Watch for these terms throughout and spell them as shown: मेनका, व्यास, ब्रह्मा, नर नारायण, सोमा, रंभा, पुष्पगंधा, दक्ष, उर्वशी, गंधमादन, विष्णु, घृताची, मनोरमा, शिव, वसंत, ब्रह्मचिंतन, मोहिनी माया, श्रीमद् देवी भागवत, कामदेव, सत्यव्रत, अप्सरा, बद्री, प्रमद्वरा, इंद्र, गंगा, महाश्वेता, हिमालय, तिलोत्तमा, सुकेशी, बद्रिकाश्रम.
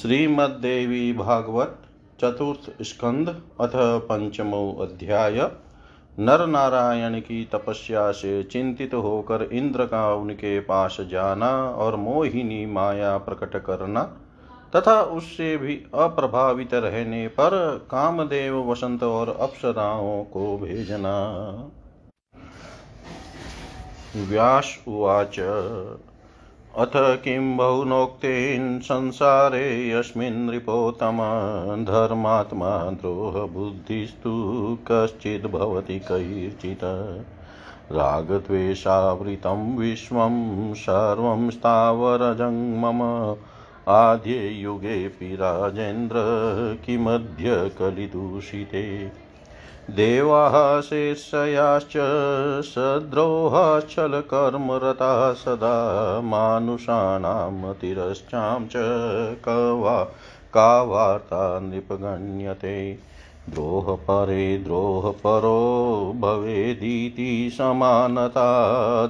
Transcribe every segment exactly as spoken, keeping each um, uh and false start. श्रीमद् देवी भागवत चतुर्थ स्कंद अथ पंचमो अध्याय। नर नारायण की तपस्या से चिंतित होकर इंद्र का उनके पास जाना और मोहिनी माया प्रकट करना तथा उससे भी अप्रभावित रहने पर कामदेव वसंत और अप्सराओं को भेजना। व्यास उवाच अथ किं बहुनोक्तेन संसारे यस्मिन् रिपोतम धर्मात्मा द्रोह बुद्धिस्तु कश्चिद् भवति कैर्चित् रागद्वेषावृतं विश्वं सर्वं स्थावरजङ्गमम आद्ये युगेऽपि राजेन्द्र किमद्य कलिदूषिते देवाः शेषयाश्च सद्रोहाचलकर्मरताः सदा मानुषाणां अतिरश्चां च कवा का वार्ता नृपगण्यते द्रोहपरे द्रोहपरो भवेदिति समानता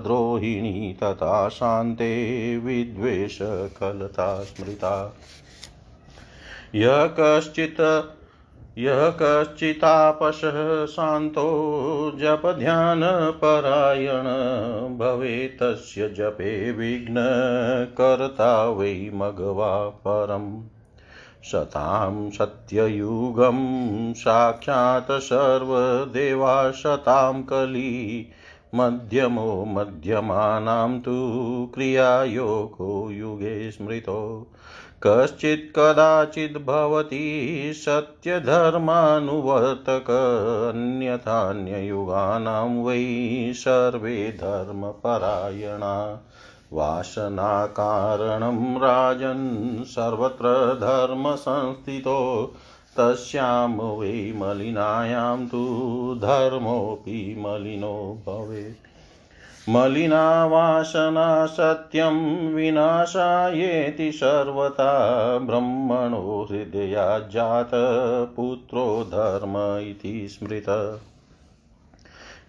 द्रोहिणी तथा शान्ते विद्वेषकलता स्मृता यः कश्चित् यः कश्चितापसः शान्तो जपध्यानपरायण भवेत् तस्य जपे विघ्नकर्ता वै मघवा परम् सतां सत्ययुगं साक्षात् सर्वदेवाशतां कली मध्यमो मध्यमानां तु क्रियायोगो युगे स्मृतो कश्चित् कदाचित् भवति सत्यधर्मानुवर्तक अन्यथान्ययुगानां वै सर्वे धर्मपरायणा वासनाकारणं राजन् सर्वत्र धर्मसंस्थितो तस्यां वै मलिनायां तु धर्मोऽपि मलिनो भवेत् मलिना वासना सत्यं विनाशायेति सर्वथा ब्रह्मणो हृदयात् जातः पुत्रो धर्म इति स्मृतः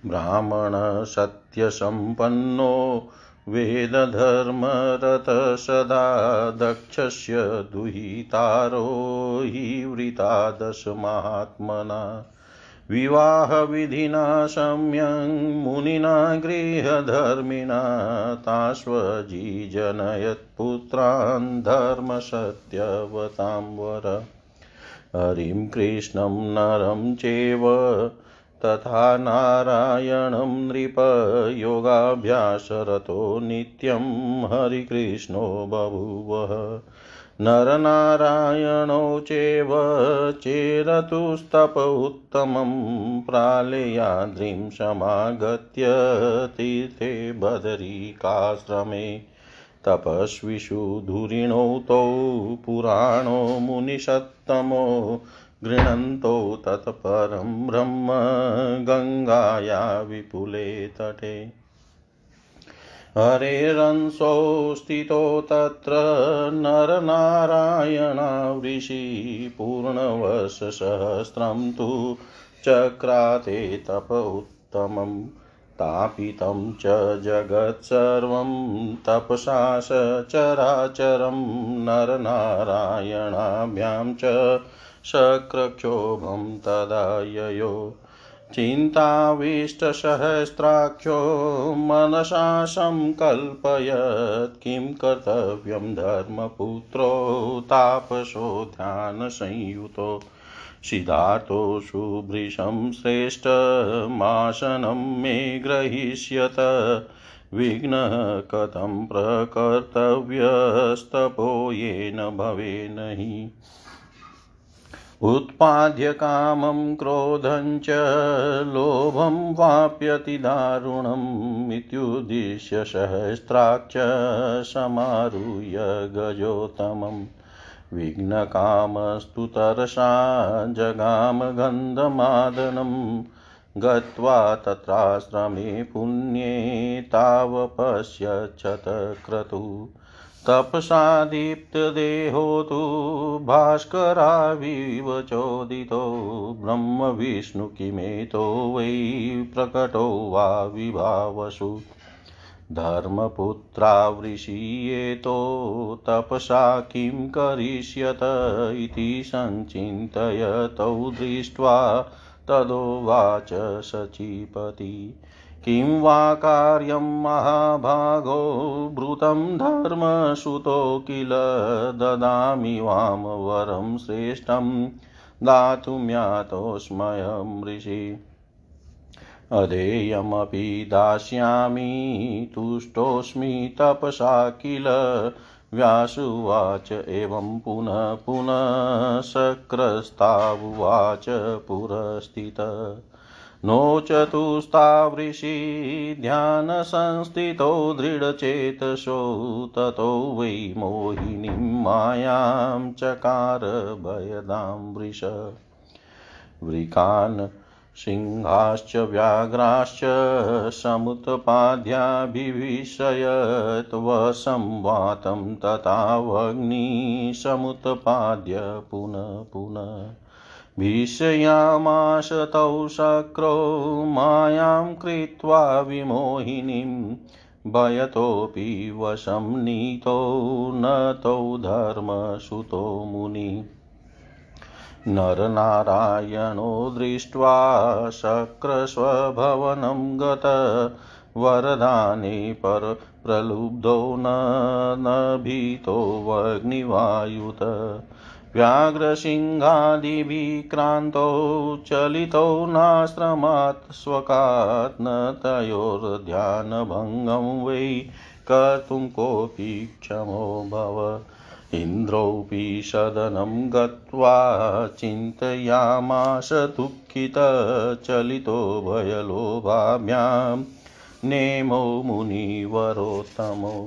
ब्राह्मणः सत्यसम्पन्नो वेदधर्मरतः सदा दक्षस्य दुहितारो हि वृता दशमहात्मना विवाह विधिना सम्यं मुनिना गृहधर्मिणा तास्वजी जनयत्पुत्रान् धर्मसत्यवतां वर हरिं कृष्णं नरं चैव तथा नारायणं नृप योगाभ्यासरतो नित्यं हरिकृष्णो बभूवः नर नारायणो चैव चेरतुस्तप उत्तमं प्रालयाद्रिं समागत्य तीर्थे बदरीकाश्रमे तपस्विषु धुरिणौ तौ पुराणो मुनिषत्तमो गृह्णन्तो तत्परं ब्रह्म गंगाया विपुले तटे हरेरंसौ स्थितो तत्र नर नारायणावृषि पूर्णवर्षसहस्रं तु चक्राते तप उत्तमं तापितं च जगत्सर्वं तपसा चराचरं नर नारायणाभ्यां च शक्रक्षोभं तदा ययो चिन्ताविष्टसहस्राख्यो मनसा संकल्पयत् किं कर्तव्यं धर्मपुत्रो तापसो ध्यानसंयुतो सिद्धार्थो सुभृशं श्रेष्ठमासनं मे ग्रहीष्यत विघ्नः कथं प्रकर्तव्यस्तपो येन भवेन् हि उत्पाद्य कामं क्रोधं च लोभं वाप्यति दारुणम् इत्युद्दिश्य सहस्राक्ष समारुह्य गजोत्तमं विघ्नकामस्तु तरसा जगाम गन्धमादनं गत्वा तत्राश्रमे पुण्ये तावपश्यच्छत क्रतुः तपसा दीप्तदेहो तु भास्कराविव चोदितो ब्रह्म विष्णु किमेतो वै प्रकटो वा विभावसु धर्मपुत्रावृषीयेतो तपसा किं करिष्यत इति संचिन्तयतौ दृष्ट्वा तदोवाच सचीपति किं वा कार्यं महाभागो ब्रूतं धर्मसुतो किल ददामि वाम वरं श्रेष्ठं दातुं यातोऽस्म्यहं ऋषि अधेयमपि दास्यामि तुष्टोऽस्मि तपसा किल व्यासुवाच एवं पुनः पुनः शक्रस्तावुवाच पुरस्थितः नो चतुस्तावृषि ध्यानसंस्थितो दृढचेतसो ततो वै मोहिनीं मायां चकार भयदां वृष वृकान् सिंहाश्च व्याघ्राश्च समुत्पाद्याभिविशयत् वसंवातं तथा वग्निं समुत्पाद्य पुनः पुनः भीषयामास तौ शक्रो मायां कृत्वा विमोहिनीं भयतोऽपि वशं नीतो न तौ धर्मसुतो मुनि नर नारायणो दृष्ट्वा शक्रस्वभवनं गत वरदाने पर प्रलुब्धो न न भीतो वग्निवायुत व्याघ्रसिंहादिभिः क्रान्तो चलितो नाश्रमात् स्वकात् न तयोर्ध्यानभङ्गं वै कर्तुं कोऽपि क्षमो भव इन्द्रोऽपि सदनं गत्वा चिन्तयामास दुःखितः चलितो भयलोभाभ्यां नेमो मुनिवरोत्तमो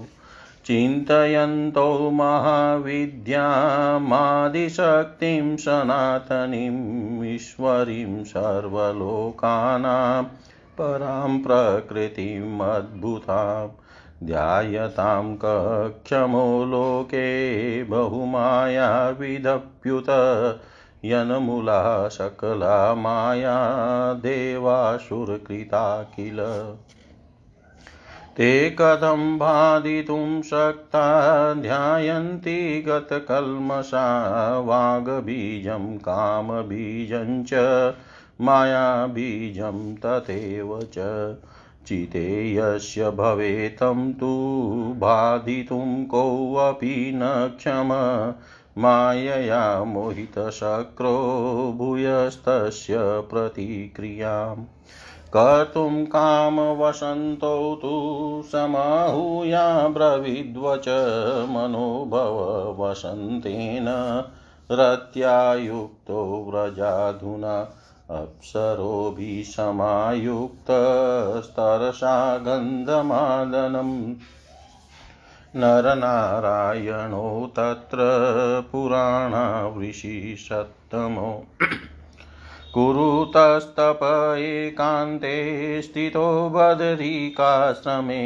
चिन्तयन्तो महाविद्यामादिशक्तिं सनातनीम् ईश्वरीं सर्वलोकानां परां प्रकृतिम् अद्भुतां ध्यायतां कक्षमो लोके बहुमायाविदप्युत यन्मूला सकला माया देवासुरकृता किल ते कथं बाधितुं शक्ता ध्यायन्ति गतकल्मषा वाग्बीजं कामबीजं च मायाबीजं तथैव च चिते यस्य भवेतं तु बाधितुं कोऽपि न क्षम मायया मोहितशक्रो भूयस्तस्य प्रतिक्रियाम् कर्तुं कामवशन्तौ तु समाहूया ब्रवीद्वच मनोभव वसन्तेन रत्या युक्तो व्रजाधुना अप्सरोभिः समायुक्तस्तर्षा गन्धमादनं नरनारायणो तत्र पुराणावृषिसत्तमो कुरुतस्तप एकान्ते स्थितो बदरीकाश्रमे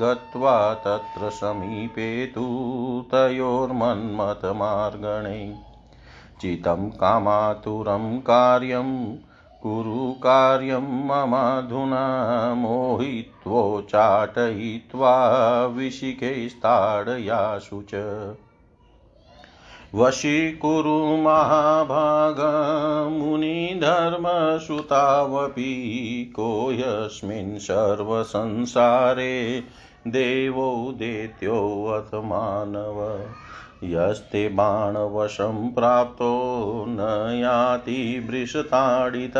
गत्वा तत्र समीपे तु तयोर्मन्मथमार्गणे चितं कामातुरं कार्यं कुरु कार्यं ममाधुना मोहित्वो चाटयित्वा विशिके स्ताडयाशु च वशीकुरु महाभाग मुनिधर्मसुतावपि को यस्मिन् सर्वसंसारे देवो दैत्योऽथ मानव यस्ते बाणवशं प्राप्तो न याति भृशताडित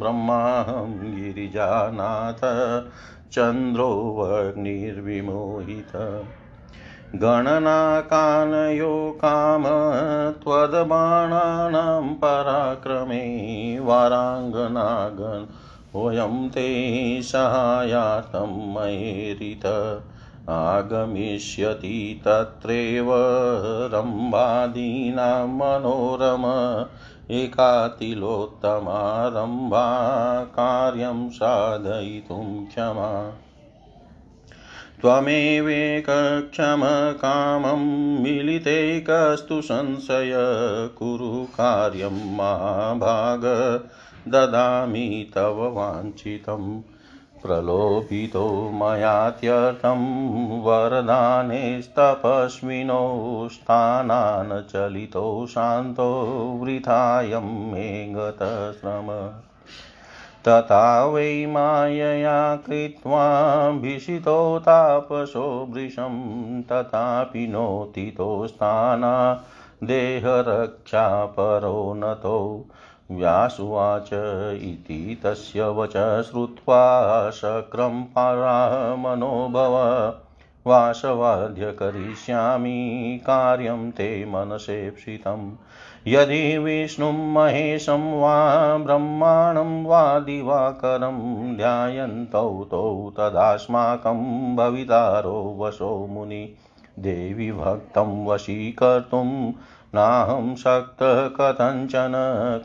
ब्रह्माहं गिरिजानाथ चन्द्रोऽग्निर्विमोहित गणनाकानयो काम त्वद्बाणानां पराक्रमे वाराङ्गनागण वयं ते सहायातं मयेरित आगमिष्यति तत्रैव रम्भादीनां मनोरम एका तिलोत्तमा रम्भा कार्यं साधयितुं क्षमा त्वमेवेक क्षम कामं मिलितैकस्तु संशय कुरु कार्यं महाभाग ददामि तव वाञ्छितं प्रलोभितो मयात्यर्थं वरदाने तपस्विनो स्थानान चलितो शांतो वृथायं मे गतश्रम तथा वै मायया कृत्वा भिषितो तापसो वृषं तथापि नोतितो स्थाना देहरक्षा परोनतो व्यासुवाच इति तस्य वच श्रुत्वा शक्रं परा मनोभव वासवाद्य करिष्यामि कार्यं ते मनसेप्सितं यदि विष्णुं महेशं वा ब्रह्माणं वा दिवाकरं ध्यायन्तौ तौ तदास्माकं भवितारो वशो मुनि देवी भक्तं वशीकर्तुं नाहं शक्तः कथञ्चन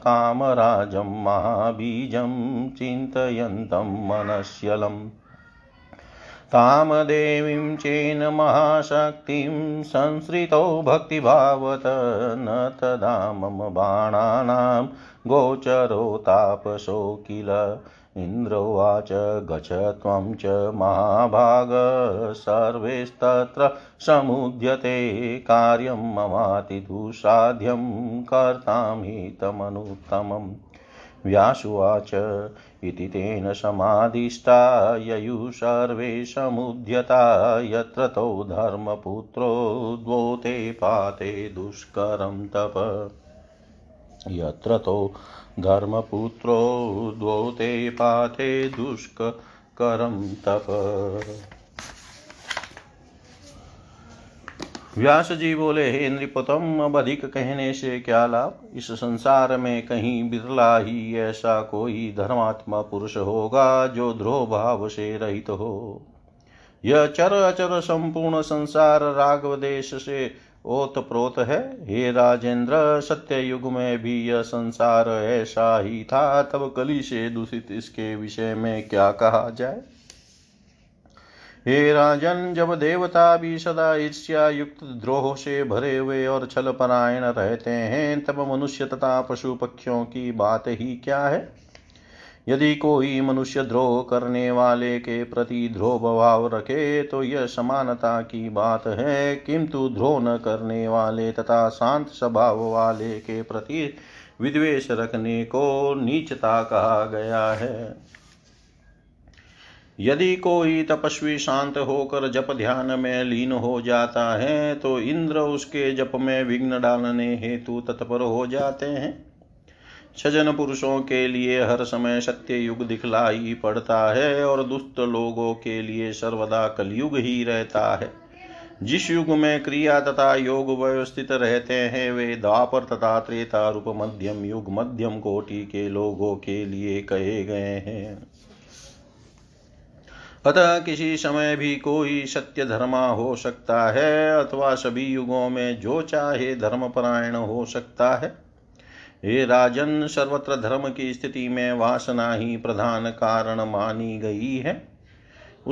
कामराजं महाबीजं चिन्तयन्तं मनस्यलं ताम देवीं चेन महाशक्तिं संश्रितो भक्तिभावत न तदा मम बाणानां गोचरो तापसो किल इंद्रोवाच गच्छ त्वं च महाभाग सर्वेस्तत्र समुद्यते कार्यं ममातितु साध्यं कर्तामि तमनुत्तमम् व्यासुवाच इति तेन समादिष्टा ययु सर्वे समुद्यता यत्र तौ धर्मपुत्रो द्वौ ते पाते दुष्करं तप यत्र तौ धर्मपुत्रो द्वौ ते पाते दुष्करं तप। व्यास जी बोले, हे नृपतम, अब अधिक कहने से क्या लाभ। इस संसार में कहीं बिरला ही ऐसा कोई धर्मात्मा पुरुष होगा जो द्रोह भाव से रहित हो। यह चर अचर संपूर्ण संसार राघव देश से ओतप्रोत है। हे राजेंद्र, सत्य युग में भी यह संसार ऐसा ही था, तब कली से दूषित इसके विषय में क्या कहा जाए। हे राजन, जब देवता भी सदा ईर्ष्या युक्त द्रोह से भरे हुए और छल परायण रहते हैं, तब मनुष्य तथा पशु पक्षियों की बात ही क्या है। यदि कोई मनुष्य द्रोह करने वाले के प्रति द्रोह भाव रखे तो यह समानता की बात है, किंतु द्रोह न करने वाले तथा शांत स्वभाव वाले के प्रति विद्वेष रखने को नीचता कहा गया है। यदि कोई तपस्वी शांत होकर जप ध्यान में लीन हो जाता है तो इंद्र उसके जप में विघ्न डालने हेतु तत्पर हो जाते हैं। सज्जन पुरुषों के लिए हर समय सत्य युग दिखलाई पड़ता है और दुष्ट लोगों के लिए सर्वदा कलयुग ही रहता है। जिस युग में क्रिया तथा योग व्यवस्थित रहते हैं वे द्वापर तथा त्रेता रूप मध्यम युग मध्यम कोटि के लोगों के लिए कहे गए हैं। अतः किसी समय भी कोई सत्य धर्मा हो सकता है अथवा सभी युगों में जो चाहे धर्मपरायण हो सकता है। हे राजन, सर्वत्र धर्म की स्थिति में वासना ही प्रधान कारण मानी गई है।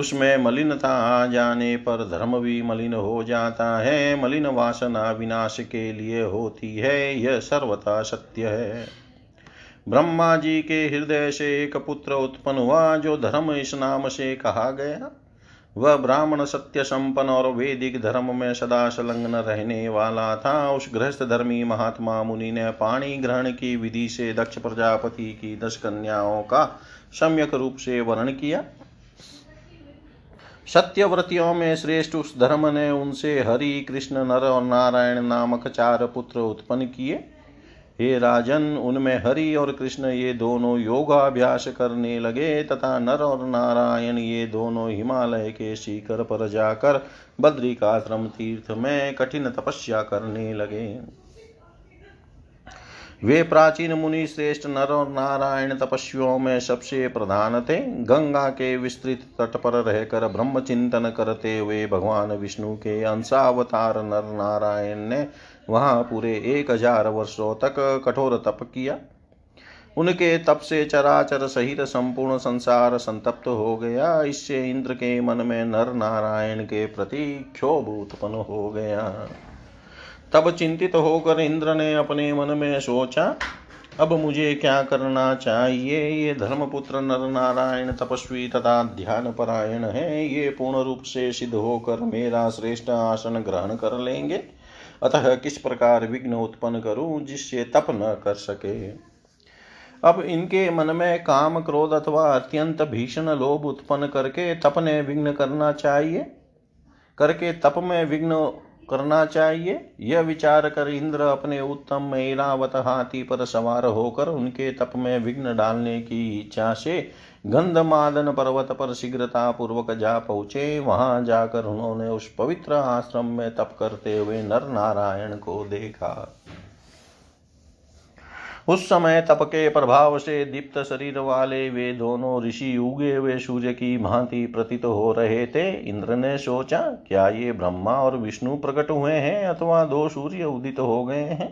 उसमें मलिनता आ जाने पर धर्म भी मलिन हो जाता है। मलिन वासना विनाश के लिए होती है, यह सर्वथा सत्य है। ब्रह्मा जी के हृदय से एक पुत्र उत्पन्न हुआ जो धर्म इस नाम से कहा गया। वह ब्राह्मण सत्य संपन्न और वैदिक धर्म में सदा संलग्न रहने वाला था। उस गृहस्थ धर्मी महात्मा मुनि ने पाणी ग्रहण की विधि से दक्ष प्रजापति की दस कन्याओं का सम्यक रूप से वर्णन किया। सत्यव्रतियों में श्रेष्ठ उस धर्म ने उनसे हरि, कृष्ण, नर और नारायण नामक चार पुत्र उत्पन्न किए। हे राजन, उनमें हरि और कृष्ण ये दोनों योगाभ्यास करने लगे तथा नर और नारायण ये दोनों हिमालय के शिखर पर जाकर बद्री का आश्रम तीर्थ में कठिन तपस्या करने लगे। वे प्राचीन मुनि श्रेष्ठ नर और नारायण तपस्वियों में सबसे प्रधान थे। गंगा के विस्तृत तट पर रहकर ब्रह्मचिंतन करते हुए भगवान विष्णु के अंशावतार नर नारायण ने वहाँ पूरे एक हजार वर्षों तक कठोर तप किया। उनके तप से चराचर सहित संपूर्ण संसार संतप्त हो गया। इससे इंद्र के मन में नर नारायण के प्रति क्षोभ उत्पन्न हो गया। तब चिंतित होकर इंद्र ने अपने मन में सोचा, अब मुझे क्या करना चाहिए? ये धर्मपुत्र नर नारायण तपस्वी तथा ध्यान परायण है। ये पूर्ण रूप से सिद्ध होकर मेरा श्रेष्ठ आसन ग्रहण कर लेंगे। अतः किस प्रकार विघ्न उत्पन्न करूं जिससे तप न कर सके। अब इनके मन में काम क्रोध अथवा अत्यंत भीषण लोभ उत्पन्न करके तप ने विघ्न करना चाहिए करके तप में विघ्न करना चाहिए। यह विचार कर इंद्र अपने उत्तम ऐरावत हाथी पर सवार होकर उनके तप में विघ्न डालने की इच्छा से गंधमादन पर्वत पर शीघ्रता पूर्वक जा पहुँचे। वहाँ जाकर उन्होंने उस पवित्र आश्रम में तप करते हुए नर नारायण को देखा। उस समय तप के प्रभाव से दीप्त शरीर वाले वे दोनों ऋषि उगे हुए सूर्य की भांति प्रतीत हो रहे थे। इंद्र ने सोचा, क्या ये ब्रह्मा और विष्णु प्रकट हुए हैं अथवा दो सूर्य उदित हो गए हैं?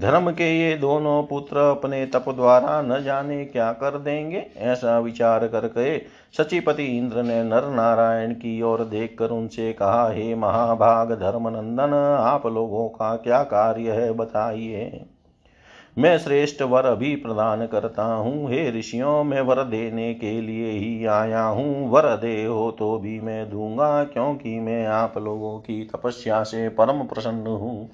धर्म के ये दोनों पुत्र अपने तप द्वारा न जाने क्या कर देंगे। ऐसा विचार करके सचिपति इंद्र ने नर नारायण की ओर देखकर उनसे कहा, हे महाभाग धर्मनंदन, आप लोगों का क्या कार्य है बताइए, मैं श्रेष्ठ वर अभी प्रदान करता हूँ। हे ऋषियों, मैं वर देने के लिए ही आया हूँ। वर दे हो तो भी मैं दूंगा, क्योंकि मैं आप लोगों की तपस्या से परम प्रसन्न हूँ।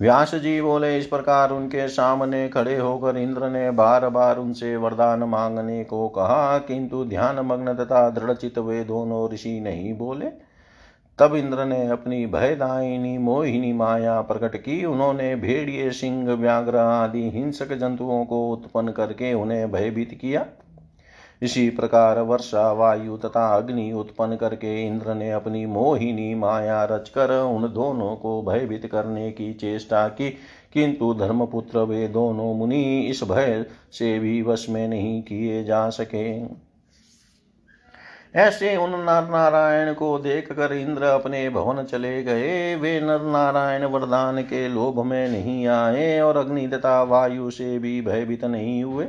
व्यास जी बोले, इस प्रकार उनके सामने खड़े होकर इंद्र ने बार बार उनसे वरदान मांगने को कहा, किंतु ध्यानमग्न तथा दृढ़चित्त वे दोनों ऋषि नहीं बोले। तब इंद्र ने अपनी भयदायिनी मोहिनी माया प्रकट की। उन्होंने भेड़िए, सिंह, व्याघ्र आदि हिंसक जंतुओं को उत्पन्न करके उन्हें भयभीत किया। इसी प्रकार वर्षा, वायु तथा अग्नि उत्पन्न करके इंद्र ने अपनी मोहिनी माया रचकर उन दोनों को भयभीत करने की चेष्टा की, किंतु धर्मपुत्र वे दोनों मुनि इस भय से भी वश में नहीं किए जा सके। ऐसे उन नर नारायण को देखकर इंद्र अपने भवन चले गए। वे नर नारायण वरदान के लोभ में नहीं आए और अग्नि तथा वायु से भी भयभीत नहीं हुए।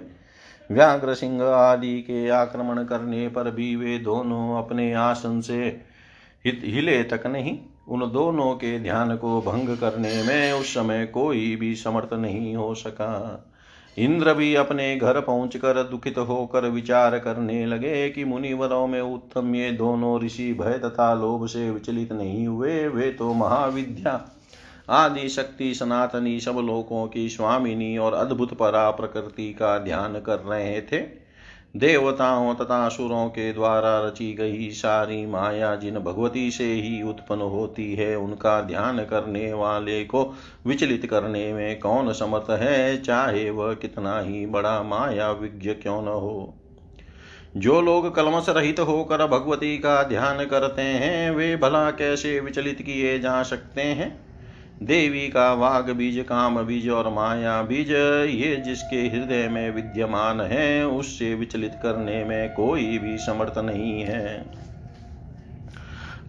व्याघ्र, सिंह आदि के आक्रमण करने पर भी वे दोनों अपने आसन से हिले तक नहीं। उन दोनों के ध्यान को भंग करने में उस समय कोई भी समर्थ नहीं हो सका। इंद्र भी अपने घर पहुंचकर दुखित होकर विचार करने लगे कि मुनिवरों में उत्तम ये दोनों ऋषि भय तथा लोभ से विचलित नहीं हुए। वे तो महाविद्या आदि शक्ति सनातनी, सब लोकों की स्वामिनी और अद्भुत परा प्रकृति का ध्यान कर रहे थे। देवताओं तथा असुरों के द्वारा रची गई सारी माया जिन भगवती से ही उत्पन्न होती है, उनका ध्यान करने वाले को विचलित करने में कौन समर्थ है, चाहे वह कितना ही बड़ा माया विज्ञ क्यों न हो। जो लोग कलमश रहित होकर भगवती का ध्यान करते हैं, वे भला कैसे विचलित किए जा सकते हैं? देवी का वाग बीज, काम बीज और माया बीज, ये जिसके हृदय में विद्यमान है, उससे विचलित करने में कोई भी समर्थ नहीं है।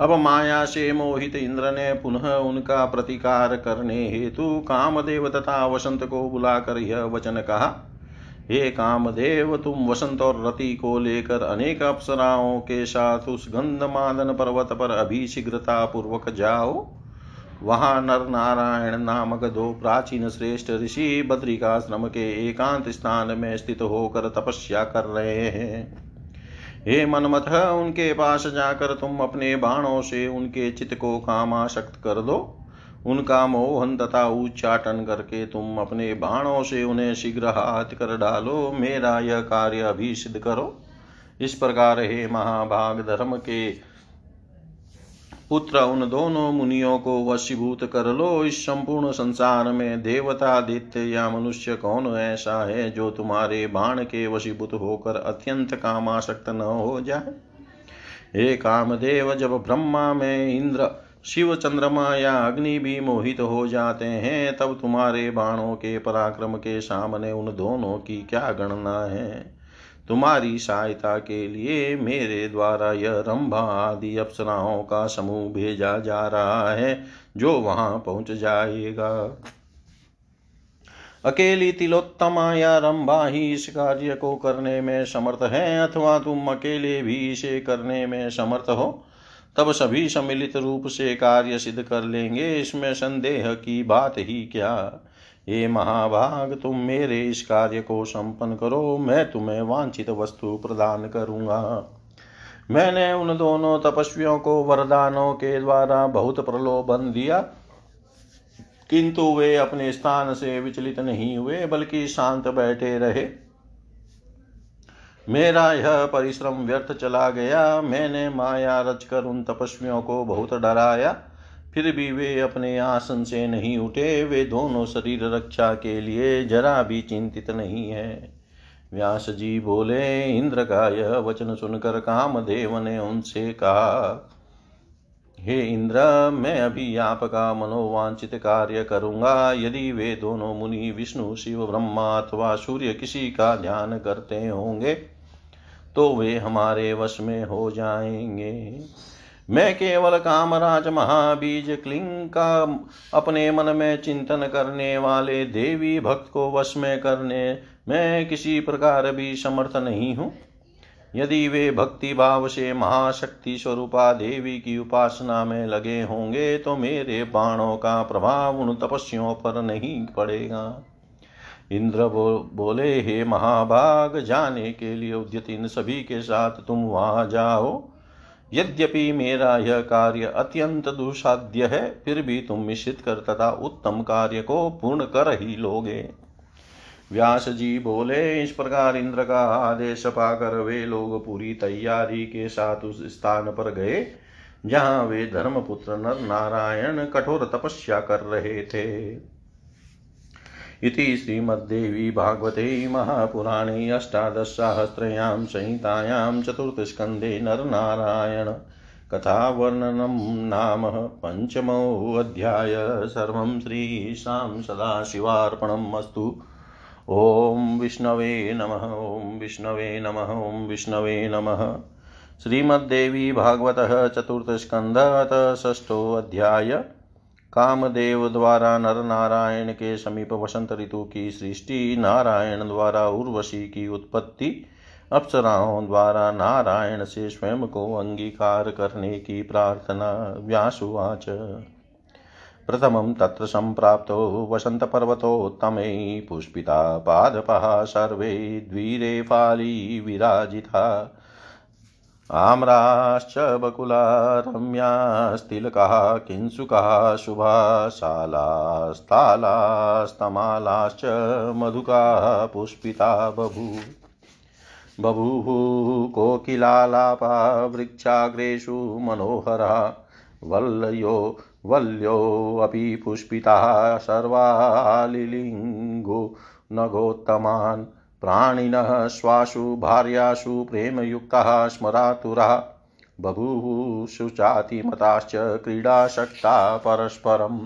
अब माया से मोहित इंद्र ने पुनः उनका प्रतिकार करने हेतु कामदेव तथा वसंत को बुलाकर यह वचन कहा, हे कामदेव, तुम वसंत और रति को लेकर अनेक अप्सराओं के साथ उस गंधमादन पर्वत पर अभी शीघ्रता पूर्वक जाओ। वहाँ नर नारायण नामक दो प्राचीन श्रेष्ठ ऋषि बद्री का आश्रम के एकांत स्थान में स्थित होकर तपस्या कर रहे हैं। हे मनमथ, उनके पास जाकर तुम अपने बाणों से उनके चित्त को कामाशक्त कर दो। उनका मोहन तथा उच्चाटन करके तुम अपने बाणों से उन्हें शीघ्र हाथ कर डालो। मेरा यह कार्य अभी सिद्ध करो। इस प्रकार हे महाभाग धर्म के पुत्र, उन दोनों मुनियों को वशीभूत कर लो। इस संपूर्ण संसार में देवता, दैत्य या मनुष्य कौन ऐसा है जो तुम्हारे बाण के वशीभूत होकर अत्यंत कामाशक्त न हो जाए? हे कामदेव, जब ब्रह्मा में इंद्र, शिव, चंद्रमा या अग्नि भी मोहित हो जाते हैं, तब तुम्हारे बाणों के पराक्रम के सामने उन दोनों की क्या गणना है। तुम्हारी सहायता के लिए मेरे द्वारा यह रंभा आदि अप्सराओं का समूह भेजा जा रहा है, जो वहां पहुंच जाएगा। अकेली तिलोत्तमा या रंभा ही इस कार्य को करने में समर्थ है, अथवा तुम अकेले भी इसे करने में समर्थ हो। तब सभी सम्मिलित रूप से कार्य सिद्ध कर लेंगे। इसमें संदेह की बात ही क्या। ये महाभाग, तुम मेरे इस कार्य को संपन्न करो, मैं तुम्हें वांछित वस्तु प्रदान करूँगा। मैंने उन दोनों तपस्वियों को वरदानों के द्वारा बहुत प्रलोभन दिया, किंतु वे अपने स्थान से विचलित नहीं हुए बल्कि शांत बैठे रहे। मेरा यह परिश्रम व्यर्थ चला गया। मैंने माया रचकर उन तपस्वियों को बहुत डराया, फिर भी वे अपने आसन से नहीं उठे। वे दोनों शरीर रक्षा के लिए जरा भी चिंतित नहीं है। व्यास जी बोले, इंद्र का यह वचन सुनकर कामदेव ने उनसे कहा, हे इंद्र, मैं अभी आपका मनोवांछित कार्य करूँगा। यदि वे दोनों मुनि विष्णु, शिव, ब्रह्मा अथवा सूर्य किसी का ध्यान करते होंगे तो वे हमारे वश में हो जाएंगे। मैं केवल कामराज महाबीज क्लिंग का अपने मन में चिंतन करने वाले देवी भक्त को वश में करने में किसी प्रकार भी समर्थ नहीं हूँ। यदि वे भक्ति भाव से महाशक्ति स्वरूपा देवी की उपासना में लगे होंगे तो मेरे बाणों का प्रभाव उन तपस्वियों पर नहीं पड़ेगा। इंद्र बोले, हे महाभाग, जाने के लिए उद्यत इन सभी के साथ तुम वहाँ जाओ। यद्यपि मेरा यह कार्य अत्यंत दुस्साध्य है, फिर भी तुम मिश्रित कर तथा उत्तम कार्य को पूर्ण कर ही लोगे। व्यास जी बोले, इस प्रकार इंद्र का आदेश पाकर वे लोग पूरी तैयारी के साथ उस स्थान पर गए जहाँ वे धर्मपुत्र नर नारायण कठोर तपस्या कर रहे थे। इति श्रीमद्देवी भागवते महापुराणे अष्टादशसहस्रयां संहितायां चतुर्थस्कन्धे नरनारायण कथावर्णनं नाम पंचमोऽध्याय। सर्वं श्रीशां सदाशिवार्पणम् अस्तु। ओं विष्णवे नमः। ओं विष्णवे नमः। ओं विष्णवे नमः। श्रीमद्देवी भागवतः चतुर्थस्कन्धः अथ षष्ठोऽध्याय। कामदेव द्वारा नर नारायण के समीप वसंत ऋतु की सृष्टि, नारायण द्वारा उर्वशी की उत्पत्ति, अप्सराओं द्वारा नारायण से स्वयं को अंगीकार करने की प्रार्थना। व्यासुवाच। प्रथमं तत्र संप्राप्तो वसंतपर्वतोत्तमे पुष्पिता पादपः सर्वे द्विरे फाली विराजिता आम्राश्च बकुला रम्यास्तिलकः किंसुकः शुभा शालास्तालास्तमालाश्च मधुकाः पुष्पिता बभू बभूः कोकिलालापा वृक्षाग्रेषु मनोहरा वल्लयो वल्यो अपि पुष्पिताः सर्वा लिलिंगो नगोत्तमान् प्राणिनः श्वासु भार्यासु प्रेमयुक्तः स्मरातुरः बभूवुः शुचातिमताश्च क्रीडाशक्ता परस्परम्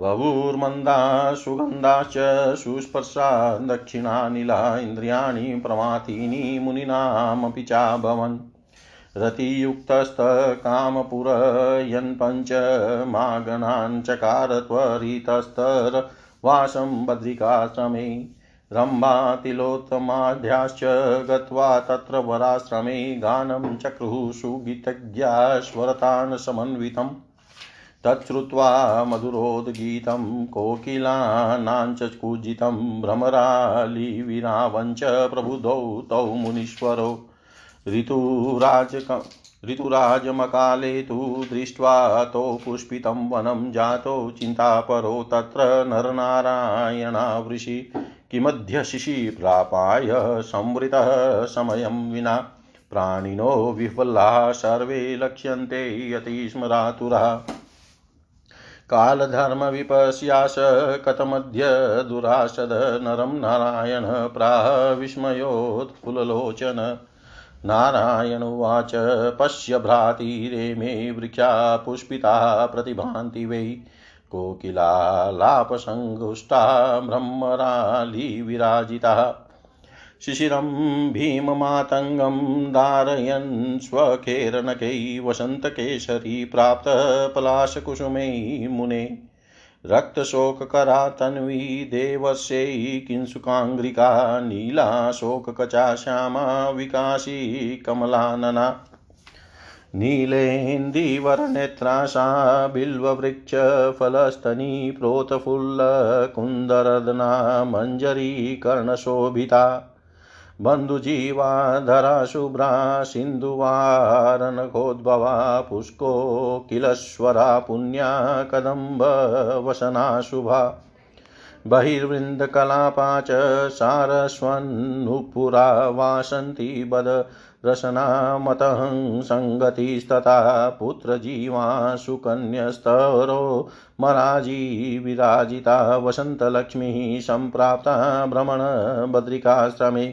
बभूर्मन्दाः सुगन्धाश्च सुस्पर्शाः दक्षिणानिलाः इन्द्रियाणि प्रमाथीनि मुनीनामपि चाभवन् रतियुक्तस्तकामपुरयन्पञ्च मागणाञ्चकार त्वरितस्तर वासं बद्रिकाश्रमे रंभा तिलोत्तमाध्याश्च गत्वा तत्र वराश्रमे गानं चक्रुः सुगीतज्ञा स्वरतान् समन्वितं तच्छ्रुत्वा मधुरोद्गीतं कोकिलानां च कूजितं भ्रमरालिविरावं च प्रबुधौ तौ मुनीश्वरौ ऋतुराजकम् ऋतुराजमकाले तु दृष्ट्वा तौ पुष्पितं वनं जातो चिन्तापरो तत्र नरनारायणावृषि किमध्यशिशि प्रापाय संवृतः समयं विना प्राणिनो विह्वलाः सर्वे लक्ष्यन्ते यतिस्मरातुरः कालधर्मविपश्यास कतमध्य दुरासद नरं नारायण प्राह विस्मयोत्फुल्ललोचन नारायण उवाच पश्य भ्रातीरे मे वृक्षा पुष्पिता प्रतिभान्ति वै कोकिलालापसंगुष्टा ब्रह्मराली विराजिता शिशिरं भीममातंगं धारयन् स्वकेरनकै वसंतकेसरी प्राप्त पलाशकुसुमै मुने रक्तशोककरा तन्वी देवस्यै किंसुकांग्रिका नीला शोककचा श्यामा विकासी कमलानना नीलेन्दीवर्णेत्रा सा बिल्ववृक्ष फलस्तनी प्रोतफुल्लकुन्दरदना मंजरी कर्णशोभिता बन्धुजीवाधरा शुभ्रा सिन्धुवारनखोद्भवा पुष्कोकिलश्वरा पुण्या कदम्ब वसना शुभा बहिर्वृन्दकलापा च सारस्वन्नुपुरा वासन्ति बद रसना मतहं संगतिस्तथा पुत्रजीवा सुकन्यस्तरो मराजी विराजिता वसन्तलक्ष्मी सम्प्राप्ता भ्रमण बद्रिकाश्रमे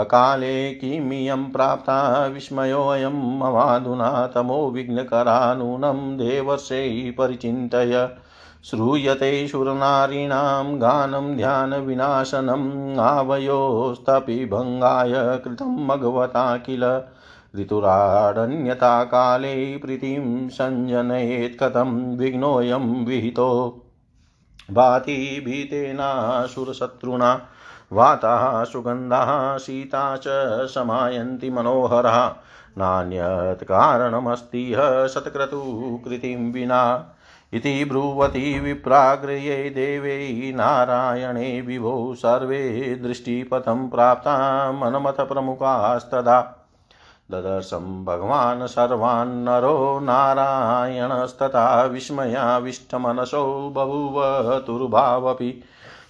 अकाले किमियं प्राप्ता विस्मयोऽयं ममाधुना तमो विघ्नकरा नूनं देवर्षे परिचिन्तय श्रूयते शूरनारीणां गानं ध्यानविनाशनम् आवयोस्तपिभङ्गाय कृतं भगवता किल ऋतुरारण्यता काले प्रीतिं सञ्जनयेत् कथं विघ्नोऽयं विहितो भाति भीतेनासुरशत्रुणा वाताः सुगन्धाः सीता च समायन्ति मनोहरः नान्यत् कारणमस्ति ह सत्क्रतुकृतिं विना इति ब्रुवती विप्राग्रये देवै नारायणे विभो सर्वे दृष्टिपथं प्राप्ता मनमथ प्रमुखास्तदा ददर्शं भगवान् सर्वान् नरो नारायणस्तथा विस्मयाविष्टमनसो बभूव तुरुभावपि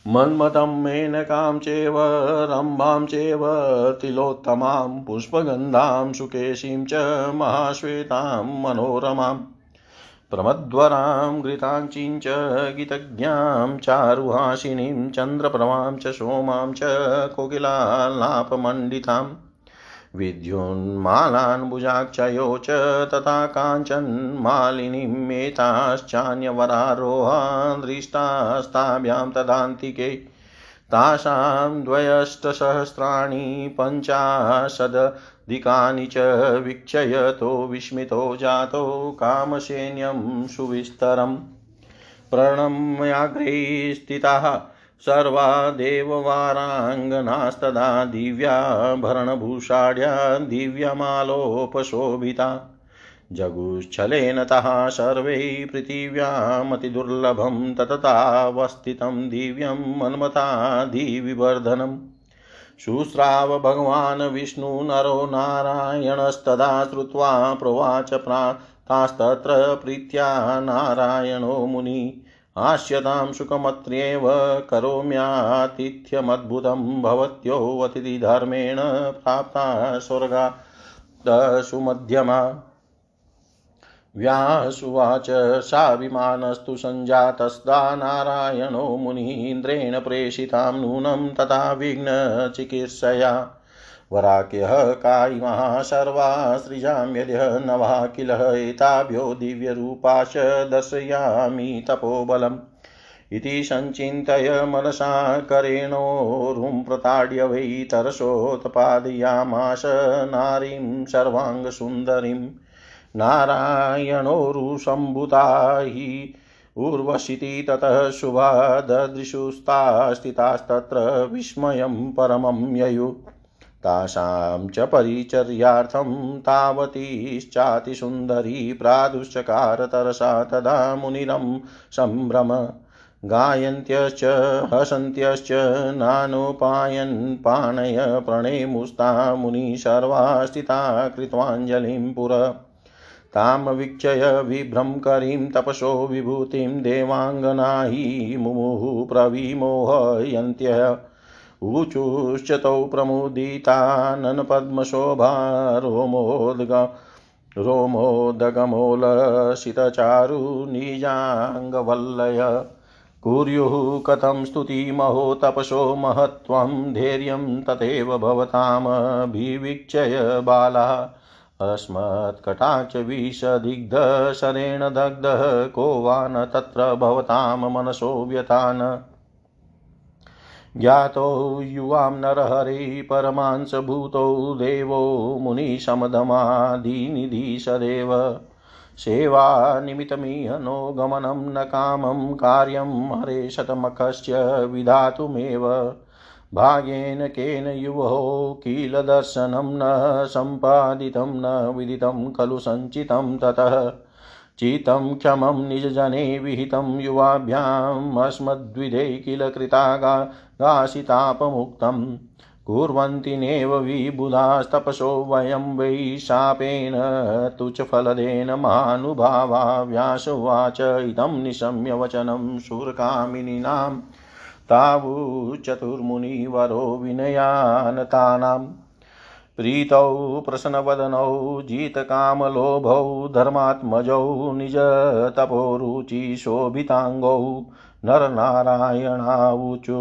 मन्मथं मेनकां चेव रंभां चेव तिलोत्तमां पुष्पगंधां सुकेशीं च महाश्वेतां मनोरमाम् प्रमद्वरां घृताचीं च गीतज्ञां चारुहासिनीं चंद्रप्रभां च सोमां च कोकिलालापमण्डितां विद्युन्मालान्बुजाक्षयो च तथा कांचनमालिनीं मेताश्चान्यवरारोहान् दृष्टास्ताभ्यां तदान्तिके तासां द्वयष्टसहस्राणि पञ्चाशद दिकानि च वीक्षयतो विस्मितो जातो कामसेन्यं सुविस्तरं प्रणम्याग्रे स्थिताः सर्वा देववाराङ्गनास्तदा दिव्या भरणभूषाढ्या दिव्यमालोपशोभिता जगुच्छलेन तः सर्वे पृथिव्यामतिदुर्लभं तततावस्थितं दिव्यं मन्मथादिविवर्धनम् शुश्राव भगवान् विष्णु नरो नारायणस्तदा श्रुत्वा प्रोवाच प्रातास्तत्र प्रीत्या नारायणो मुनि आस्यतां सुखमत्र्येव करोम्यातिथ्यमद्भुतं भवत्यो अतिथिधर्मेण प्राप्ता स्वर्गात् सुमध्यमा व्यास उवाच साभिमानस्तु संजातस्दा नारायणो मुनीन्द्रेण प्रेषितां नूनं तथा विघ्नचिकित्सया वराक्यः कायिमः सर्वा सृजाम्यद्य नवः किल एताभ्यो दिव्यरूपाश्च दर्शयामि तपोबलम् इति संचिन्तय मनसा करेणोरुं प्रताड्य वै तरसोत्पादयामास नारीं सर्वाङ्गसुन्दरीम् नारायणो रुशंभुता हि उर्वशीति ततः शुभा ददृशुस्ता स्थितास्तत्र विस्मयं परमं ययु तासां च परिचर्यार्थं तावतीश्चाति सुन्दरी प्रादुश्चकार तरसा तदा मुनिरं संभ्रम गायन्त्यश्च हसन्त्यश्च नानोपायन् पाणय प्रणेमुस्ता मुनि सर्वा स्थिता कृत्वाञ्जलिं पुर ताम वीक्षय विभ्रम करीं तपसो विभूतिं देवांगना हि मुमुः प्रविमोहयन्त्यः ऊचुश्चतौ प्रमुदिता नन पद्मशोभा रोमोद्गा रोमोदगमोलसितचारु निजाङ्गवल्लय कुर्युः कथं स्तुतिमहो तपसो महत्त्वं धैर्यं तथैव भवताम भिवीक्षय बालः अस्मत्कटाक्ष विषदिग्धशरेण दग्धः को वा न तत्र भवतां मनसो व्यतान् ज्ञातो युवां नरहरिः परमांसभूतो देवो मुनिशमदमादिनिधीशदेव सेवा निमित्तमिह नो गमनं न कामं कार्यं हरे शतमखस्य विधातुमेव भागेन केन युवो किल दर्शनं न संपादितं न विदितं खलु संचितं ततः चीतं क्षमं निजजने विहितं युवाभ्यां अस्मद्विधे किल कृतागा गासितापमुक्तं कुर्वन्ति नेव विबुधास्तपसो वयं वै शापेन तु च फलदेन महानुभावा। व्यासवाच इदं निशम्य वचनं शूरकामिनीनां तावु चतुर्मुनिवरो विनयानतानां प्रीतौ प्रसन्नवदनौ जीतकामलोभौ धर्मात्मजौ निजतपोरुचिशोभिताङ्गौ नर नारायणावुचु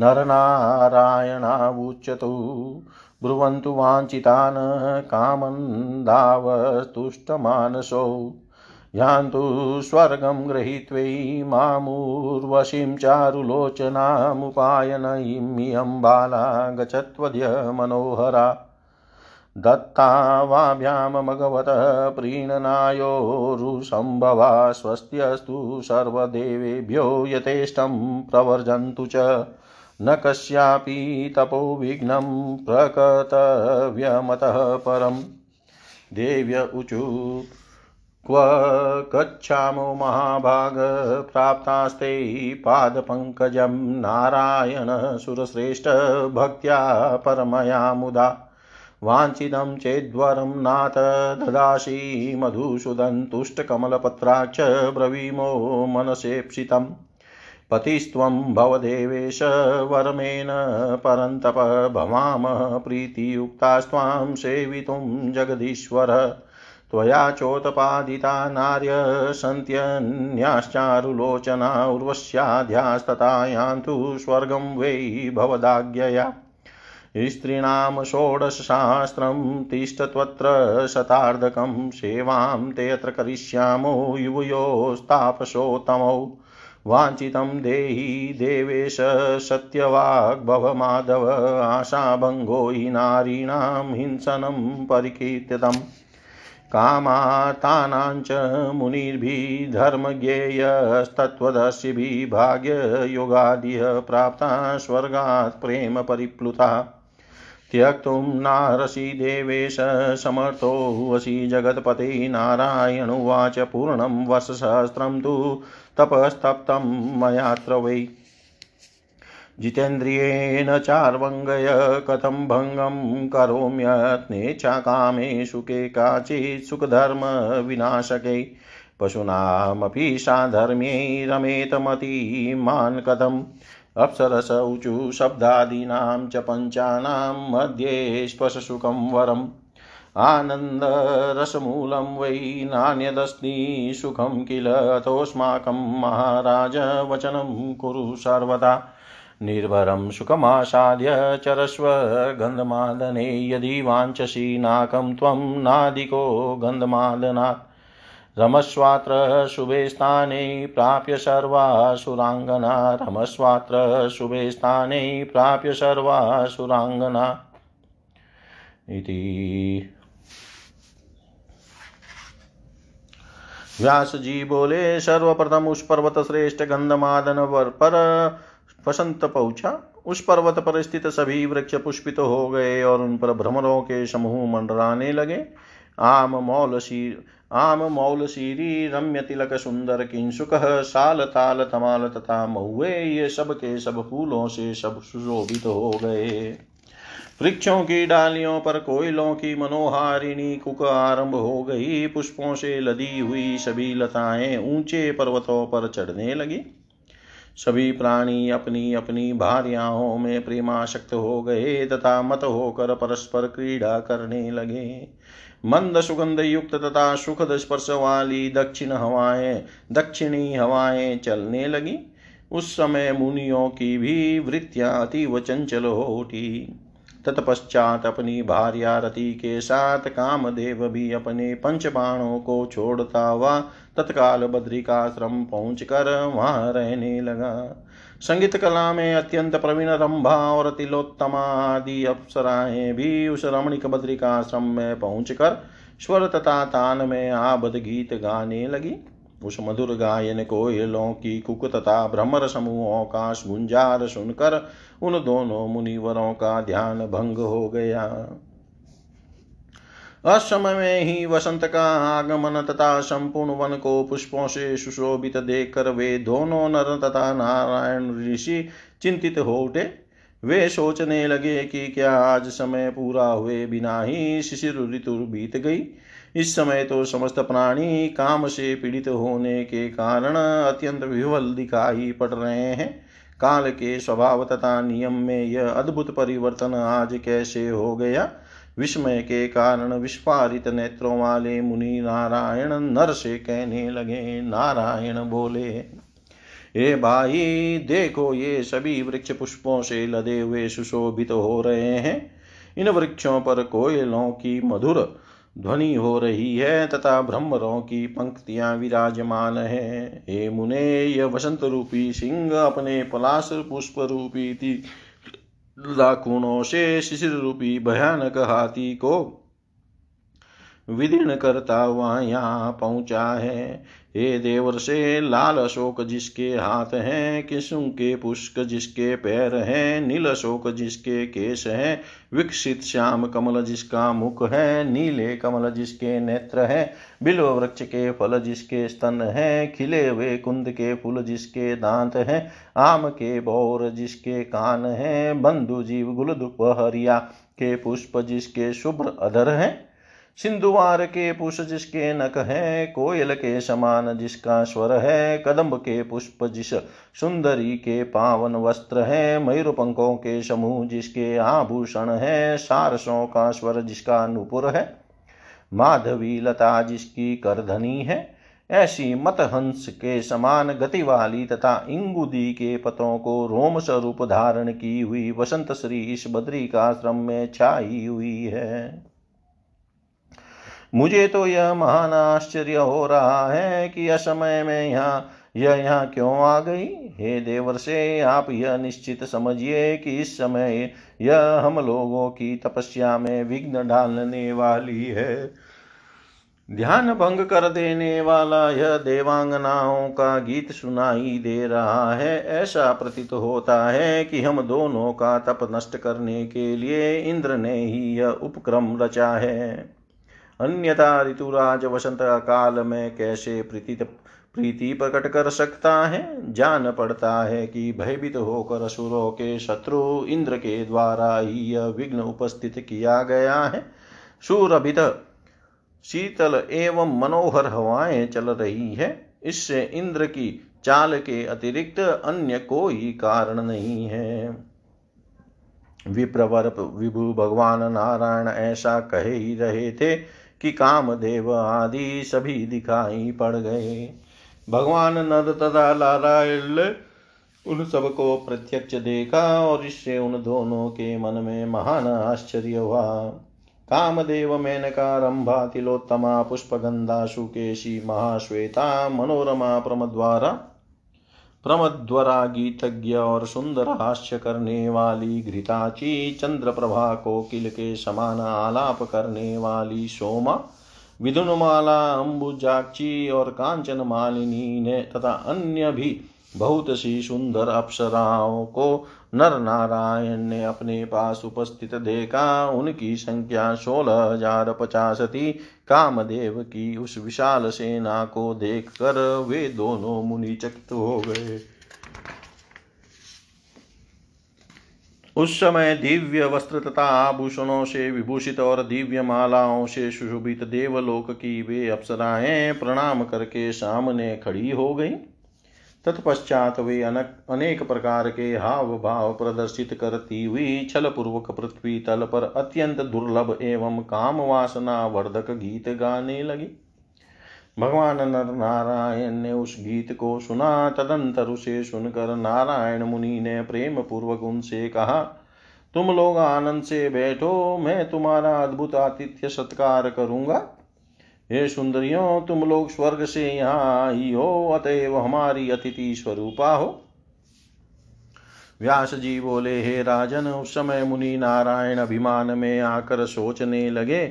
नर नारायणावुचतु ब्रुवन्तु वाञ्छितान् कामन्दावस्तुष्टमानसौ यान्तु स्वर्गं गृहीत्वै मामूर्वशीं चारुलोचनामुपायनयिमियं बाला गच्छत्वद्य मनोहरा दत्ता वाभ्यां मघवतः प्रीणनायोरुसंभवा स्वस्त्यस्तु सर्वदेवेभ्यो यथेष्टं प्रवर्जन्तु च न कस्यापि तपो विघ्नं प्रकटव्यमतः परं देव्य उचु क्व गच्छामो महाभाग प्राप्तास्ते पादपङ्कजं नारायण सुरश्रेष्ठ भक्त्या परमया मुदा वाञ्छितं चेद्वरं नाथ ददासि मधुसूदन तुष्टकमलपत्राक्ष ब्रवीमो मनसेप्सितं पतिस्त्वं भवदेवेश वरमेन परन्तप भवामः प्रीतियुक्तास्त्वां सेवितुं जगदीश्वर त्वया चोत्पादिता नार्य सन्त्यन्याश्चारुलोचना उर्वश्याध्यास्तता यान्तु स्वर्गं वै भवदाज्ञया स्त्रीणां षोडशसहस्रं तिष्ठत्वत्र शतार्धकं सेवां ते अत्र करिष्यामो युवयोस्तापसोत्तमौ वाञ्छितं देहि देवेश सत्यवाग्भव माधव आशाभङ्गो हि नारीणां हिंसनं परिकीर्तितम् कामातानां च मुनिर्भिः धर्मज्ञेयस्तत्त्वदर्शिभिः भाग्ययोगादिह प्राप्ता स्वर्गात् प्रेम परिप्लुता त्यक्तुं नारसि देवेश समर्थोऽसि जगत्पते। नारायण उवाच पूर्णं वर्षसहस्रं तु तपस्तप्तं मयात्र वै जितेन्द्रियेण चार्वङ्गय कथं भङ्गं करोम्यत्नेच्छा कामे सुखे काचित् सुखधर्म विनाशके पशूनामपि साधर्म्ये रमेतमतिमान् कथम् अप्सरस ऊचु शब्दादीनां च पञ्चानां मध्ये स्पशसुखं वरम् आनन्दरसमूलं वै नान्यदस्ति सुखं किल अतोऽस्माकं महाराज वचनं कुरु सर्वदा निर्भरं सुखमासाद्य चरस्व गन्धमादने यदि वाञ्छसि नाकं त्वं नादिको गन्धमादनात् रमस्वात्र शुभे स्थाने प्राप्य सर्वासुराङ्गना रमस्वात्र शुभे स्थाने प्राप्य सर्वासुराङ्गना इति व्यास जी बोले। सर्वप्रथम उस पर्वत श्रेष्ठ गंधमादन वर पर वसंत पहुंचा। उस पर्वत पर स्थित सभी वृक्ष पुष्पित हो गए और उन पर भ्रमरों के समूह मंडराने लगे। आम मौलशीर आम मौलशीरी रम्य तिलक सुंदर किंशुक साल ताल तमाल तथा महुए ये सब के सब फूलों से सब सुशोभित हो गए। वृक्षों की डालियों पर कोयलों की मनोहारिणी कुक आरंभ हो गई। पुष्पों से लदी हुई सभी लताएं ऊंचे पर्वतों पर चढ़ने लगी। सभी प्राणी अपनी अपनी भार्याओं में प्रेमाशक्त हो गए तथा मत होकर परस्पर क्रीड़ा करने लगे। मंद सुगंध युक्त तथा सुखद स्पर्श वाली दक्षिण हवाएं दक्षिणी हवाएं चलने लगी। उस समय मुनियों की भी वृत्तियां अतीव चंचल हो उठी। तत्पश्चात अपनी भार्या रति के साथ कामदेव भी अपने पंच बाणों को छोड़ता हुआ तत्काल बद्री का आश्रम पहुंचकर वहां रहने लगा। संगीत कला में अत्यंत प्रवीण रंभा और तिलोत्तमा आदि अप्सराएं भी उस रमणीक बद्री का आश्रम में पहुंचकर स्वर तथा तान में आबद्ध गीत गाने लगी। उस मधुर गायन कोयलों की कुक तथा भ्रमर समूहों का गुंजार सुनकर उन दोनों मुनिवरों का ध्यान भंग हो गया। असमय में ही वसंत का आगमन तथा संपूर्ण वन को पुष्पों से सुशोभित देखकर वे दोनों नर तथा नारायण ऋषि चिंतित हो उठे। वे सोचने लगे कि क्या आज समय पूरा हुए बिना ही शिशिर ऋतु बीत गई। इस समय तो समस्त प्राणी काम से पीड़ित होने के कारण अत्यंत विवल दिखाई पड़ रहे हैं। काल के स्वभाव तथा नियम में यह अद्भुत परिवर्तन आज कैसे हो गया। विस्मय के कारण विस्फारित नेत्रों वाले मुनि नारायण नर से कहने लगे। नारायण बोले, हे भाई, देखो ये सभी वृक्ष पुष्पों से लदे हुए सुशोभित हो रहे हैं। इन वृक्षों पर कोयलों की मधुर ध्वनि हो रही है तथा भ्रमरों की पंक्तियां विराजमान है। हे मुने, यह वसंत रूपी सिंह अपने पलाश पुष्प रूपी लाखुणों से शिशिर रूपी भयानक हाथी को विदीर्ण करता हुआ यहाँ पहुँचा है। हे देवर से, लाल अशोक जिसके हाथ हैं, किसुम के पुष्क जिसके पैर हैं, नील अशोक जिसके केश हैं, विकसित श्याम कमल जिसका मुख है, नीले कमल जिसके नेत्र हैं, बिल्व वृक्ष के फल जिसके स्तन हैं, खिले हुए कुंद के फूल जिसके दांत हैं, आम के बौर जिसके कान हैं, बंधु जीव गुलदुपहरिया के पुष्प जिसके शुभ्र अधर हैं, सिंधुवार के पुष्प जिसके नख हैं, कोयल के समान जिसका स्वर है, कदम्ब के पुष्प जिस सुंदरी के पावन वस्त्र हैं, मयूर पंखों के समूह जिसके आभूषण हैं, सारसों का स्वर जिसका नुपुर है, माधवी लता जिसकी करधनी है, ऐसी मत हंस के समान गति वाली तथा इंगुदी के पत्तों को रोम स्वरूप धारण की हुई वसंत श्री इस बद्री का आश्रम में छाई हुई है। मुझे तो यह महान आश्चर्य हो रहा है कि असमय में यहाँ यह यहाँ क्यों आ गई। हे देवर से, आप यह निश्चित समझिए कि इस समय यह हम लोगों की तपस्या में विघ्न डालने वाली है। ध्यान भंग कर देने वाला यह देवांगनाओं का गीत सुनाई दे रहा है। ऐसा प्रतीत होता है कि हम दोनों का तप नष्ट करने के लिए इंद्र ने ही यह उपक्रम रचा है। अन्यथा ऋतुराज वसंत काल में कैसे प्रीति प्रीति प्रकट कर सकता है। जान पड़ता है कि भयभीत होकर असुरों के शत्रु इंद्र के द्वारा ही यह विघ्न उपस्थित किया गया है। शूरभित शीतल एवं मनोहर हवाएं चल रही है। इससे इंद्र की चाल के अतिरिक्त अन्य कोई कारण नहीं है। विप्रवर विभु भगवान नारायण ऐसा कह ही रहे थे कि कामदेव आदि सभी दिखाई पड़ गए। भगवान नर तथा नारायण उन सबको प्रत्यक्ष देखा और इससे उन दोनों के मन में महान आश्चर्य हुआ। कामदेव, मेनका, रंभा, तिलोत्तमा, पुष्पगंधा, सुकेशी, महाश्वेता, मनोरमा, प्रमद्वरा प्रमद्वरा गीतज्ञ और सुंदर हास्य करने वाली घृताची, चंद्रप्रभा, कोकिल के समान आलाप करने वाली सोमा, विधुनमाला, अंबुजाक्षी और कांचनमालिनी ने तथा अन्य भी बहुत सी सुंदर अप्सराओं को नर नारायण ने अपने पास उपस्थित देखा। उनकी संख्या सोलह हजार पचास थी। कामदेव की उस विशाल सेना को देखकर वे दोनों मुनि चकित हो गए। उस समय दिव्य वस्त्र तथा आभूषणों से विभूषित और दिव्य मालाओं से सुशोभित देवलोक की वे अप्सराएं प्रणाम करके सामने खड़ी हो गई। तत्पश्चात वे अनेक प्रकार के हाव भाव प्रदर्शित करती हुई छलपूर्वक पृथ्वी तल पर अत्यंत दुर्लभ एवं काम वासना वर्धक गीत गाने लगी। भगवान नर नारायण ने उस गीत को सुना। तदंतर उसे सुनकर नारायण मुनि ने प्रेम पूर्वक उनसे कहा, तुम लोग आनंद से बैठो, मैं तुम्हारा अद्भुत आतिथ्य सत्कार करूँगा। हे सुंदरियों, तुम लोग स्वर्ग से यहाँ आई हो, अतएव हमारी अतिथि स्वरूपा हो। व्यास जी बोले, हे राजन, उस समय मुनि नारायण अभिमान में आकर सोचने लगे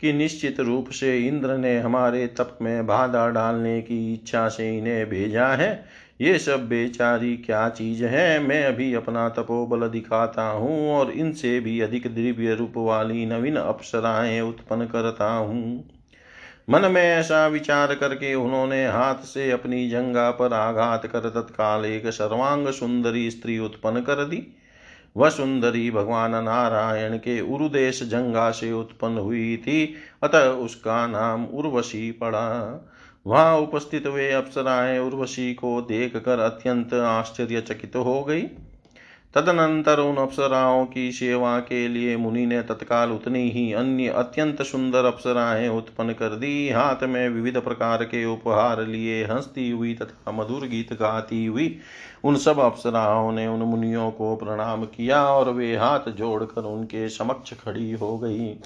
कि निश्चित रूप से इंद्र ने हमारे तप में बाधा डालने की इच्छा से इन्हें भेजा है। ये सब बेचारी क्या चीज है। मैं अभी अपना तपोबल दिखाता हूँ और इनसे भी अधिक दिव्य रूप वाली नवीन अप्सराएं उत्पन्न करता हूँ। मन में ऐसा विचार करके उन्होंने हाथ से अपनी जंगा पर आघात कर तत्काल एक सर्वांग सुंदरी स्त्री उत्पन्न कर दी। वह सुंदरी भगवान नारायण के उरुदेश जंगा से उत्पन्न हुई थी, अतः उसका नाम उर्वशी पड़ा। वहाँ उपस्थित वे अप्सराएं उर्वशी को देखकर अत्यंत आश्चर्यचकित हो गई। तदनंतर उन अप्सराओं की सेवा के लिए मुनि ने तत्काल उतनी ही अन्य अत्यंत सुंदर अप्सराएं उत्पन्न कर दी। हाथ में विविध प्रकार के उपहार लिए हंसती हुई तथा मधुर गीत गाती हुई उन सब अप्सराओं ने उन मुनियों को प्रणाम किया और वे हाथ जोड़कर उनके समक्ष खड़ी हो गई।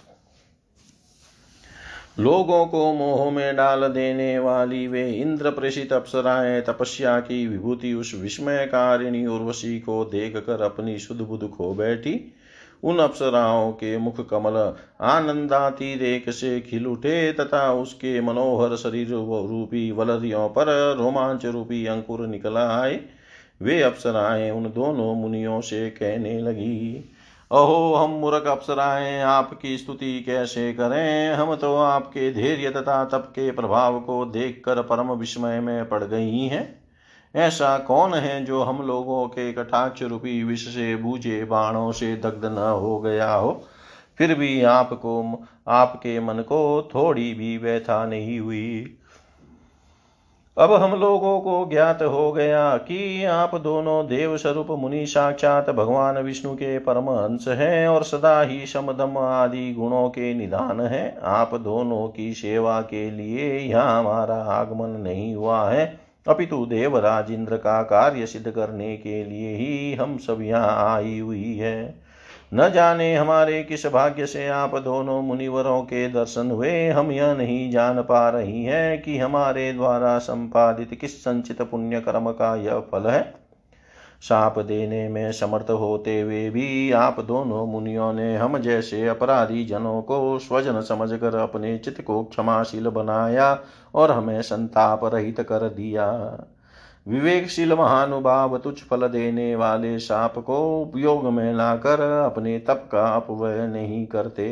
लोगों को मोह में डाल देने वाली वे इंद्र प्रेषित अप्सराएं तपस्या की विभूति उस विस्मयकारिणी उर्वशी को देखकर अपनी शुद्ध बुद्ध खो बैठी। उन अप्सराओं के मुख कमल आनंदातिरेक से खिल उठे तथा उसके मनोहर शरीर रूपी वलरियों पर रोमांच रूपी अंकुर निकला आए। वे अप्सराएं उन दोनों मुनियों से कहने लगी, अहो हम मूर्ख अप्सराएं आपकी स्तुति कैसे करें। हम तो आपके धैर्य तथा तप के प्रभाव को देखकर परम विस्मय में पड़ गई हैं। ऐसा कौन है जो हम लोगों के कटाक्ष रूपी विष से बूझे बाणों से दग्ध न हो गया हो। फिर भी आपको आपके मन को थोड़ी भी व्यथा नहीं हुई। अब हम लोगों को ज्ञात हो गया कि आप दोनों देव स्वरूप मुनि साक्षात भगवान विष्णु के परम अंश हैं और सदा ही समदम आदि गुणों के निधान हैं। आप दोनों की सेवा के लिए यहाँ हमारा आगमन नहीं हुआ है, अपितु देवराज इंद्र का कार्य सिद्ध करने के लिए ही हम सब यहाँ आई हुई है। न जाने हमारे किस भाग्य से आप दोनों मुनिवरों के दर्शन हुए। हम यह नहीं जान पा रही हैं कि हमारे द्वारा संपादित किस संचित पुण्य कर्म का यह फल है। शाप देने में समर्थ होते हुए भी आप दोनों मुनियों ने हम जैसे अपराधी जनों को स्वजन समझकर अपने चित्त को क्षमाशील बनाया और हमें संताप रहित कर दिया। विवेकशील महानुभाव तुच्छ फल देने वाले साप को उपयोग में लाकर अपने तप का अपव्यय नहीं करते।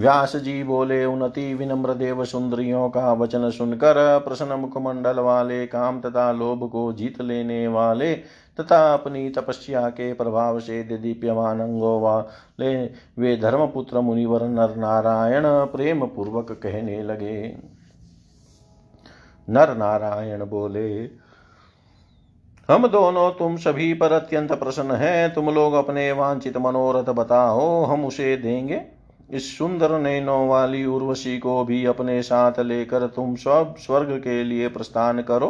व्यास जी बोले, उन्नति विनम्र देव सुंदरियों का वचन सुनकर प्रसन्न मुखमंडल वाले काम तथा लोभ को जीत लेने वाले तथा अपनी तपस्या के प्रभाव से दीप्यमान अंगों वाले वे धर्मपुत्र मुनिवर नर नारायण प्रेम पूर्वक कहने लगे। नर नारायण बोले, हम दोनों तुम सभी पर अत्यंत प्रसन्न हैं। तुम लोग अपने वांछित मनोरथ बताओ, हम उसे देंगे। इस सुंदर नैनों वाली उर्वशी को भी अपने साथ लेकर तुम सब स्वर्ग के लिए प्रस्थान करो।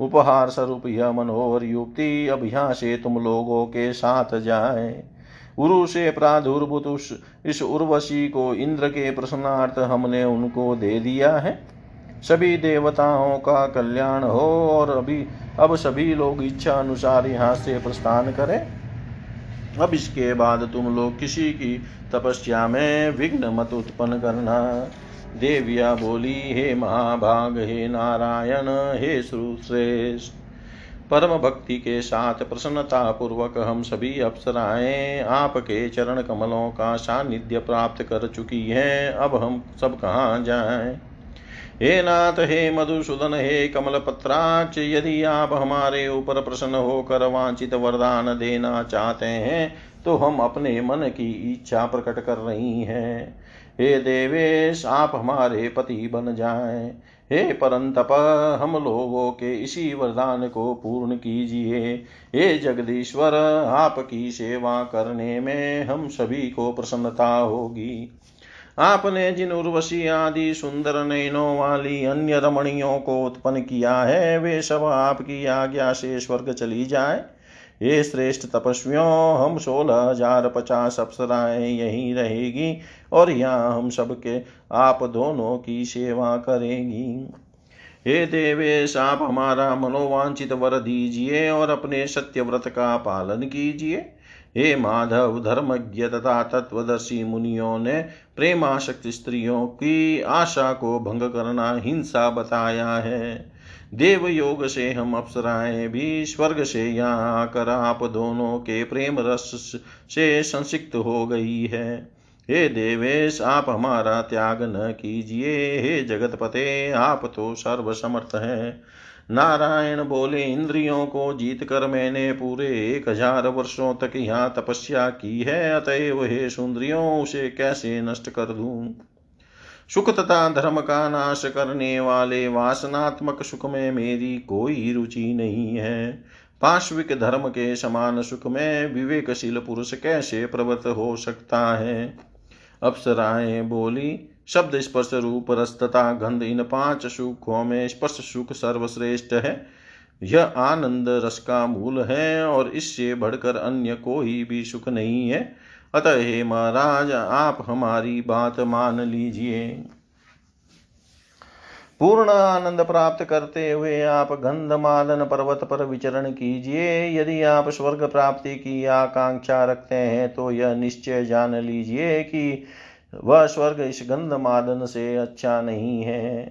उपहार स्वरूप यह मनोहर युक्ति अब यहाँ से तुम लोगों के साथ जाए। उरु से प्रादुर्भूत इस उर्वशी को इंद्र के प्रसन्नार्थ हमने उनको दे दिया है। सभी देवताओं का कल्याण हो और अभी अब सभी लोग इच्छा अनुसार यहाँ से प्रस्थान करें। अब इसके बाद तुम लोग किसी की तपस्या में विघ्न मत उत्पन्न करना। देविया बोली, हे महाभाग, हे नारायण, हे श्रुश्रेष्ठ, परम भक्ति के साथ प्रसन्नता पूर्वक हम सभी अप्सराएं आपके चरण कमलों का सानिध्य प्राप्त कर चुकी हैं। अब हम सब कहाँ जाएं। हे नाथ, हे मधुसूदन, हे कमलपत्राक्ष, यदि आप हमारे ऊपर प्रसन्न होकर वांछित वरदान देना चाहते हैं तो हम अपने मन की इच्छा प्रकट कर रही हैं। हे देवेश, आप हमारे पति बन जाएं। हे परंतप, हम लोगों के इसी वरदान को पूर्ण कीजिए। हे जगदीश्वर, आपकी सेवा करने में हम सभी को प्रसन्नता होगी। आपने जिन उर्वशी आदि सुंदर नैनों वाली अन्य रमणियों को उत्पन्न किया है वे सब आपकी आज्ञा से स्वर्ग चली जाए। ये श्रेष्ठ तपस्वियों, हम सोलह हजार पचास अप्सराएं यहीं रहेगी और यहाँ हम सबके आप दोनों की सेवा करेंगी। हे देवेश, आप हमारा मनोवांछित वर दीजिए और अपने सत्यव्रत का पालन कीजिए। हे माधव, धर्मज्ञ तथा तत्वदर्शी मुनियों ने प्रेमाशक्ति स्त्रियों की आशा को भंग करना हिंसा बताया है। देव योग से हम अप्सराएं भी स्वर्ग से यहाँ आकर आप दोनों के प्रेम रस से संसिक्त हो गई है। हे देवेश, आप हमारा त्याग न कीजिए। हे जगतपते, आप तो सर्वसमर्थ हैं। नारायण बोले, इंद्रियों को जीत कर मैंने पूरे एक हजार वर्षों तक यहाँ तपस्या की है, अतएव हे सुंदरियों, उसे कैसे नष्ट कर दूं। सुख तथा धर्म का नाश करने वाले वासनात्मक सुख में मेरी कोई रुचि नहीं है। पाश्विक धर्म के समान सुख में विवेकशील पुरुष कैसे प्रवृत्त हो सकता है। अप्सराएं बोली, शब्द, स्पर्श, रूप, रस तथा गंध, इन पांच सुखों में स्पर्श सुख सर्वश्रेष्ठ है। यह आनंद रस का मूल है और इससे बढ़कर अन्य कोई भी सुख नहीं है। अतः हे महाराज, आप हमारी बात मान लीजिए। पूर्ण आनंद प्राप्त करते हुए आप गंधमादन पर्वत पर विचरण कीजिए। यदि आप स्वर्ग प्राप्ति की आकांक्षा रखते हैं तो यह निश्चय जान लीजिए कि वह स्वर्ग इस गंधमादन से अच्छा नहीं है।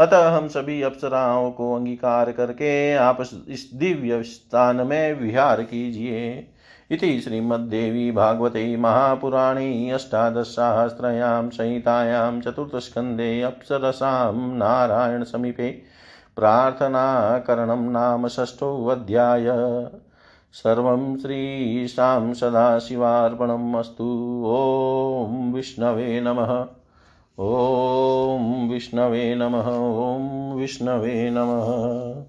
अतः हम सभी अप्सराओं को अंगीकार करके आप इस दिव्य स्थान में विहार कीजिए। इति श्रीमद् देवी भागवते महापुराणे अष्टादशसहस्रयां संहितायां चतुर्थस्कन्धे अप्सरसां नारायण समीपे प्रार्थनाकरणं नाम षष्ठोऽध्याय। सर्वं श्रीशां सदाशिवार्पणम् अस्तु। ॐ विष्णवे नमः। ॐ विष्णवे नमः। ॐ विष्णवे नमः।